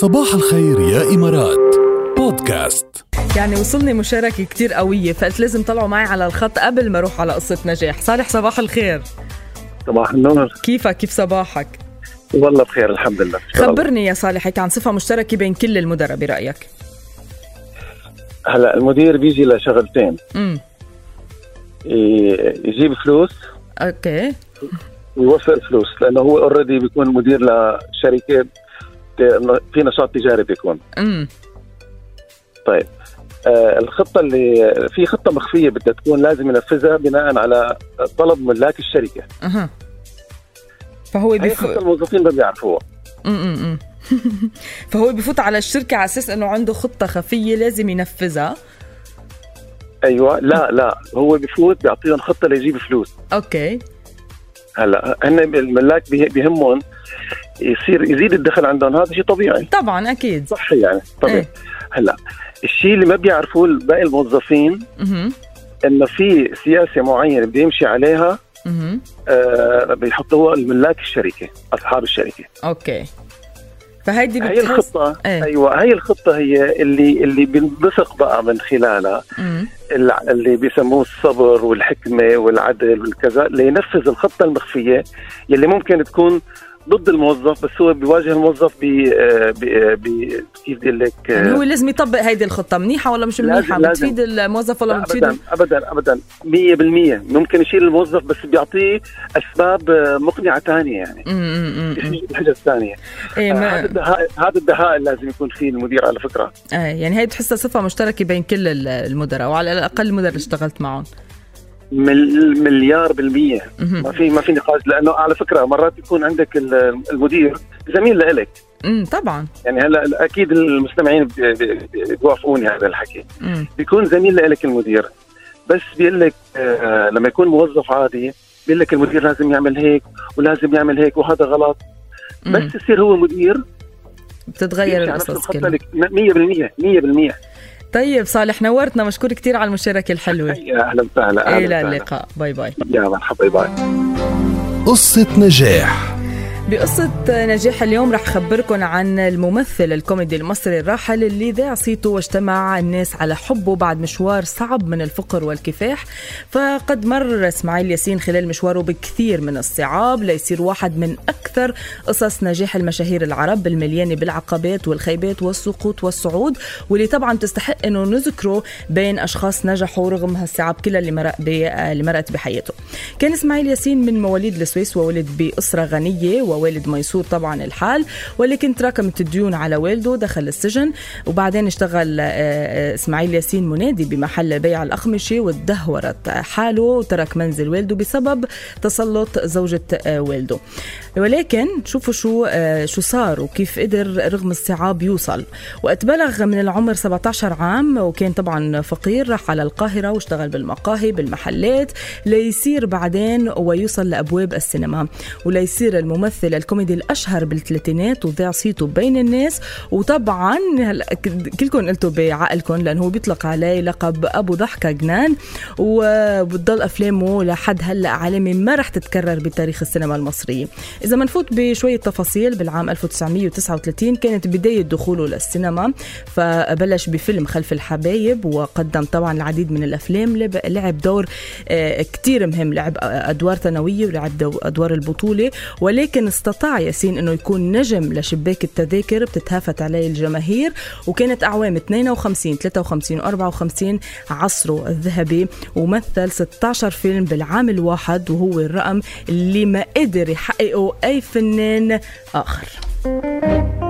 صباح الخير يا إمارات بودكاست. يعني وصلني مشاركة كتير قوية فقلت لازم طلعوا معي على الخط قبل ما اروح على قصة نجاح. صالح صباح الخير. صباح النور. كيفك؟ كيف صباحك؟ والله بخير الحمد لله. خبرني يا صالح هيك عن صفة مشتركة بين كل المدراء برأيك. هلا المدير بيجي لشغلتين، يجيب فلوس اوكي ويوفر فلوس، لأنه هو اوريدي بيكون مدير لشركة في نشاط تجاري بيكون. طيب الخطة اللي في خطة مخفية بدها تكون لازم ينفذها بناء على طلب ملاك الشركة. فهو الموظفين ما بيعرفوها. فهو بيفوت على الشركة على أساس إنه عنده خطة خفية لازم ينفذها. أيوة. لا هو بيفوت بيعطيهم خطة ليجيب فلوس. أوكي. هلا هن الملاك بيهمهم يصير يزيد الدخل عندهم، هذا شيء طبيعي طبعا اكيد صحي يعني طبيعي. إيه؟ هلا الشيء اللي ما بيعرفوه باقي الموظفين انه في سياسه معينه بده يمشي عليها، بيحطوها الملاك الشركه اصحاب الشركه. اوكي فهيدي هي الخطه. إيه؟ ايوه هي الخطه، هي اللي بنبثق بقى من خلالها اللي بيسموه الصبر والحكمه والعدل والكذا لينفذ الخطه المخفيه يلي ممكن تكون ضد الموظف، بس هو بيواجه الموظف كيف بدي لك يعني هو لازم يطبق هيدي الخطه. منيحه ولا مش منيحه؟ بتفيد الموظف ولا بتفيد؟ ابدا 100% ممكن يشيل الموظف بس بيعطيه اسباب مقنعه ثانيه، يعني حاجه ثانيه. هذا الدهاء لازم يكون فيه المدير على فكره. يعني هي تحسها صفه مشتركه بين كل المدراء، وعلى الاقل المدراء اللي اشتغلت معهم 100% ما في نقاش، لانه على فكره مرات يكون عندك المدير زميل لإلك. طبعا يعني هلا اكيد المستمعين بيوافقوني هذا الحكي. بيكون زميل لإلك المدير، بس بيقول لك لما يكون موظف عادي بيقول لك المدير لازم يعمل هيك ولازم يعمل هيك وهذا غلط. بس يصير هو مدير بتتغير القصص كلها 100%. طيب صالح نورتنا، مشكور كتير على المشاركة الحلوة. أهلا وسهلا. إلى اللقاء. باي باي. يا مرحبا. باي. قصة نجاح. بقصة نجاح اليوم رح خبركن عن الممثل الكوميدي المصري الراحل اللي ذاع صيته واجتمع الناس على حبه بعد مشوار صعب من الفقر والكفاح. فقد مر إسماعيل ياسين خلال مشواره بكثير من الصعاب ليصير واحد من أكثر قصص نجاح المشاهير العرب المليانة بالعقبات والخيبات والسقوط والصعود، واللي طبعا تستحق أنه نذكره بين أشخاص نجحوا رغم هالصعاب كلها اللي مرقت بحياته. كان إسماعيل ياسين من مواليد السويس وولد بأسرة غنية ووالد ميسور طبعا الحال، ولكن تراكمت الديون على والده، دخل السجن، وبعدين اشتغل إسماعيل ياسين منادي بمحل بيع الأقمشة وتدهورت حاله وترك منزل والده بسبب تسلط زوجة والده. ولكن شوفوا شو صار وكيف قدر رغم الصعاب يوصل. وقت بلغ من العمر 17 عام وكان طبعا فقير، راح على القاهرة واشتغل بالمقاهي بالمحلات ليصير بعدين ويوصل لأبواب السينما، وليصير الممثل الكوميدي الأشهر بالثلاثينات وذاع صيته بين الناس. وطبعا كلكم قلتوا بعقلكم لأنه هو بيطلق عليه لقب أبو ضحكة جنان، وبتضل أفلامه لحد هلأ عالمي ما رح تتكرر بتاريخ السينما المصرية. إذا منفوت بشوية تفاصيل، بالعام 1939 كانت بداية دخوله للسينما، فبلش بفيلم خلف الحبايب وقدم طبعا العديد من الأفلام. لعب دور كتير مهم، لعب أدوار ثانوية ولعب أدوار البطولة، ولكن استطاع ياسين أنه يكون نجم لشباك التذاكر بتتهافت عليه الجماهير. وكانت أعوام 52 53 54 عصره الذهبي، ومثل 16 فيلم بالعام الواحد، وهو الرقم اللي ما قدر يحققه أي فنان آخر.